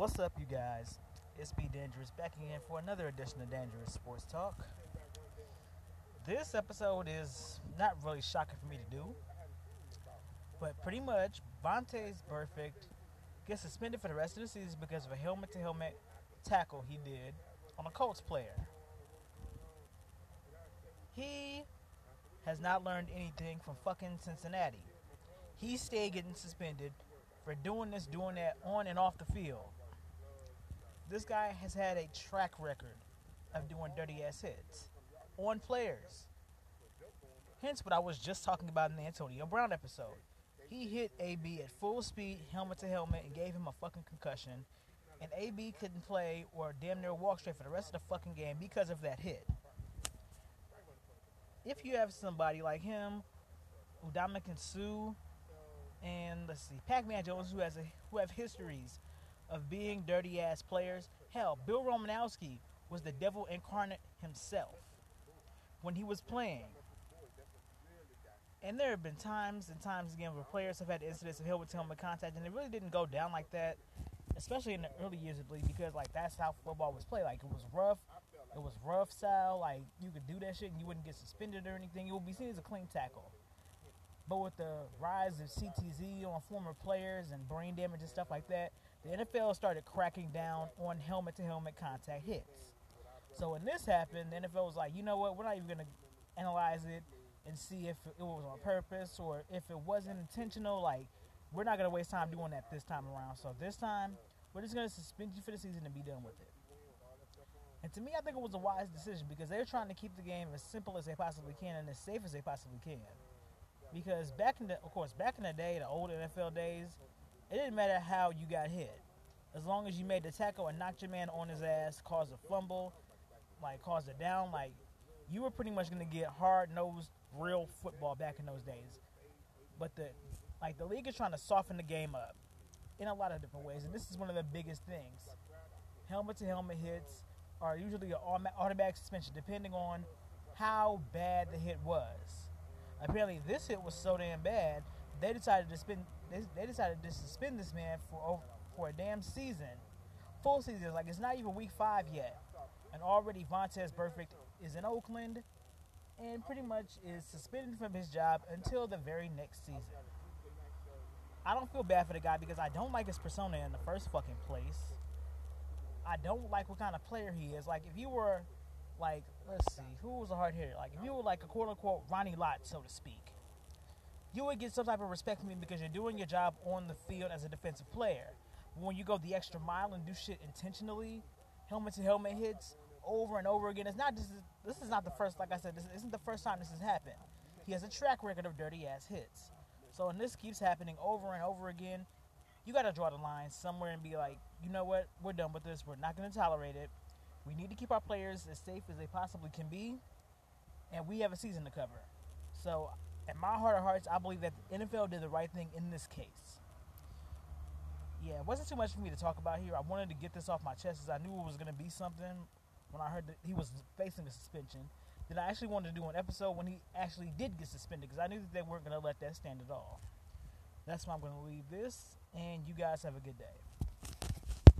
What's up, you guys? It's B Dangerous back again for another edition of Dangerous Sports Talk. This episode is not really shocking for me to do, but pretty much Vontaze Burfict gets suspended for the rest of the season because of a helmet-to-helmet tackle he did on a Colts player. He has not learned anything from fucking Cincinnati. He stayed getting suspended for doing this, doing that, on and off the field. This guy has had a track record of doing dirty-ass hits on players. Hence what I was just talking about in the Antonio Brown episode. He hit AB at full speed, helmet to helmet, and gave him a fucking concussion. And AB couldn't play or damn near walk straight for the rest of the fucking game because of that hit. If you have somebody like him, Ndamukong Suh, and let's see, Pac-Man Jones, who have histories of being dirty-ass players. Hell, Bill Romanowski was the devil incarnate himself when he was playing. And there have been times and times again where players have had incidents of helmet-to-helmet contact, and it really didn't go down like that, especially in the early years of the league, because like that's how football was played. Like it was rough style. Like you could do that shit and you wouldn't get suspended or anything. It would be seen as a clean tackle. But with the rise of CTZ on former players and brain damage and stuff like that, the NFL started cracking down on helmet-to-helmet contact hits. So when this happened, the NFL was like, you know what, we're not even going to analyze it and see if it was on purpose or if it wasn't intentional. Like, we're not going to waste time doing that this time around. So this time, we're just going to suspend you for the season and be done with it. And to me, I think it was a wise decision because they're trying to keep the game as simple as they possibly can and as safe as they possibly can. Because back in the day, the old NFL days, it didn't matter how you got hit. As long as you made the tackle and knocked your man on his ass, caused a fumble, like caused a down, like you were pretty much going to get hard-nosed real football back in those days. But the league is trying to soften the game up in a lot of different ways, and this is one of the biggest things. Helmet-to-helmet hits are usually an automatic suspension depending on how bad the hit was. Apparently, this hit was so damn bad they decided to suspend this man for a damn season, full season. Like it's not even week 5 yet, and already Vontaze Burfict is in Oakland, and pretty much is suspended from his job until the very next season. I don't feel bad for the guy because I don't like his persona in the first fucking place. I don't like what kind of player he is. Like if you were, like, let's see, who was a hard hitter? Like, if you were like a quote-unquote Ronnie Lott, so to speak, you would get some type of respect from me because you're doing your job on the field as a defensive player. But when you go the extra mile and do shit intentionally, helmet-to-helmet hits over and over again, this isn't the first time this has happened. He has a track record of dirty-ass hits. So when this keeps happening over and over again, you got to draw the line somewhere and be like, you know what, we're done with this, we're not going to tolerate it. We need to keep our players as safe as they possibly can be, and we have a season to cover. So, in my heart of hearts, I believe that the NFL did the right thing in this case. Yeah, it wasn't too much for me to talk about here. I wanted to get this off my chest because I knew it was going to be something when I heard that he was facing a suspension. Then I actually wanted to do an episode when he actually did get suspended because I knew that they weren't going to let that stand at all. That's why I'm going to leave this, and you guys have a good day.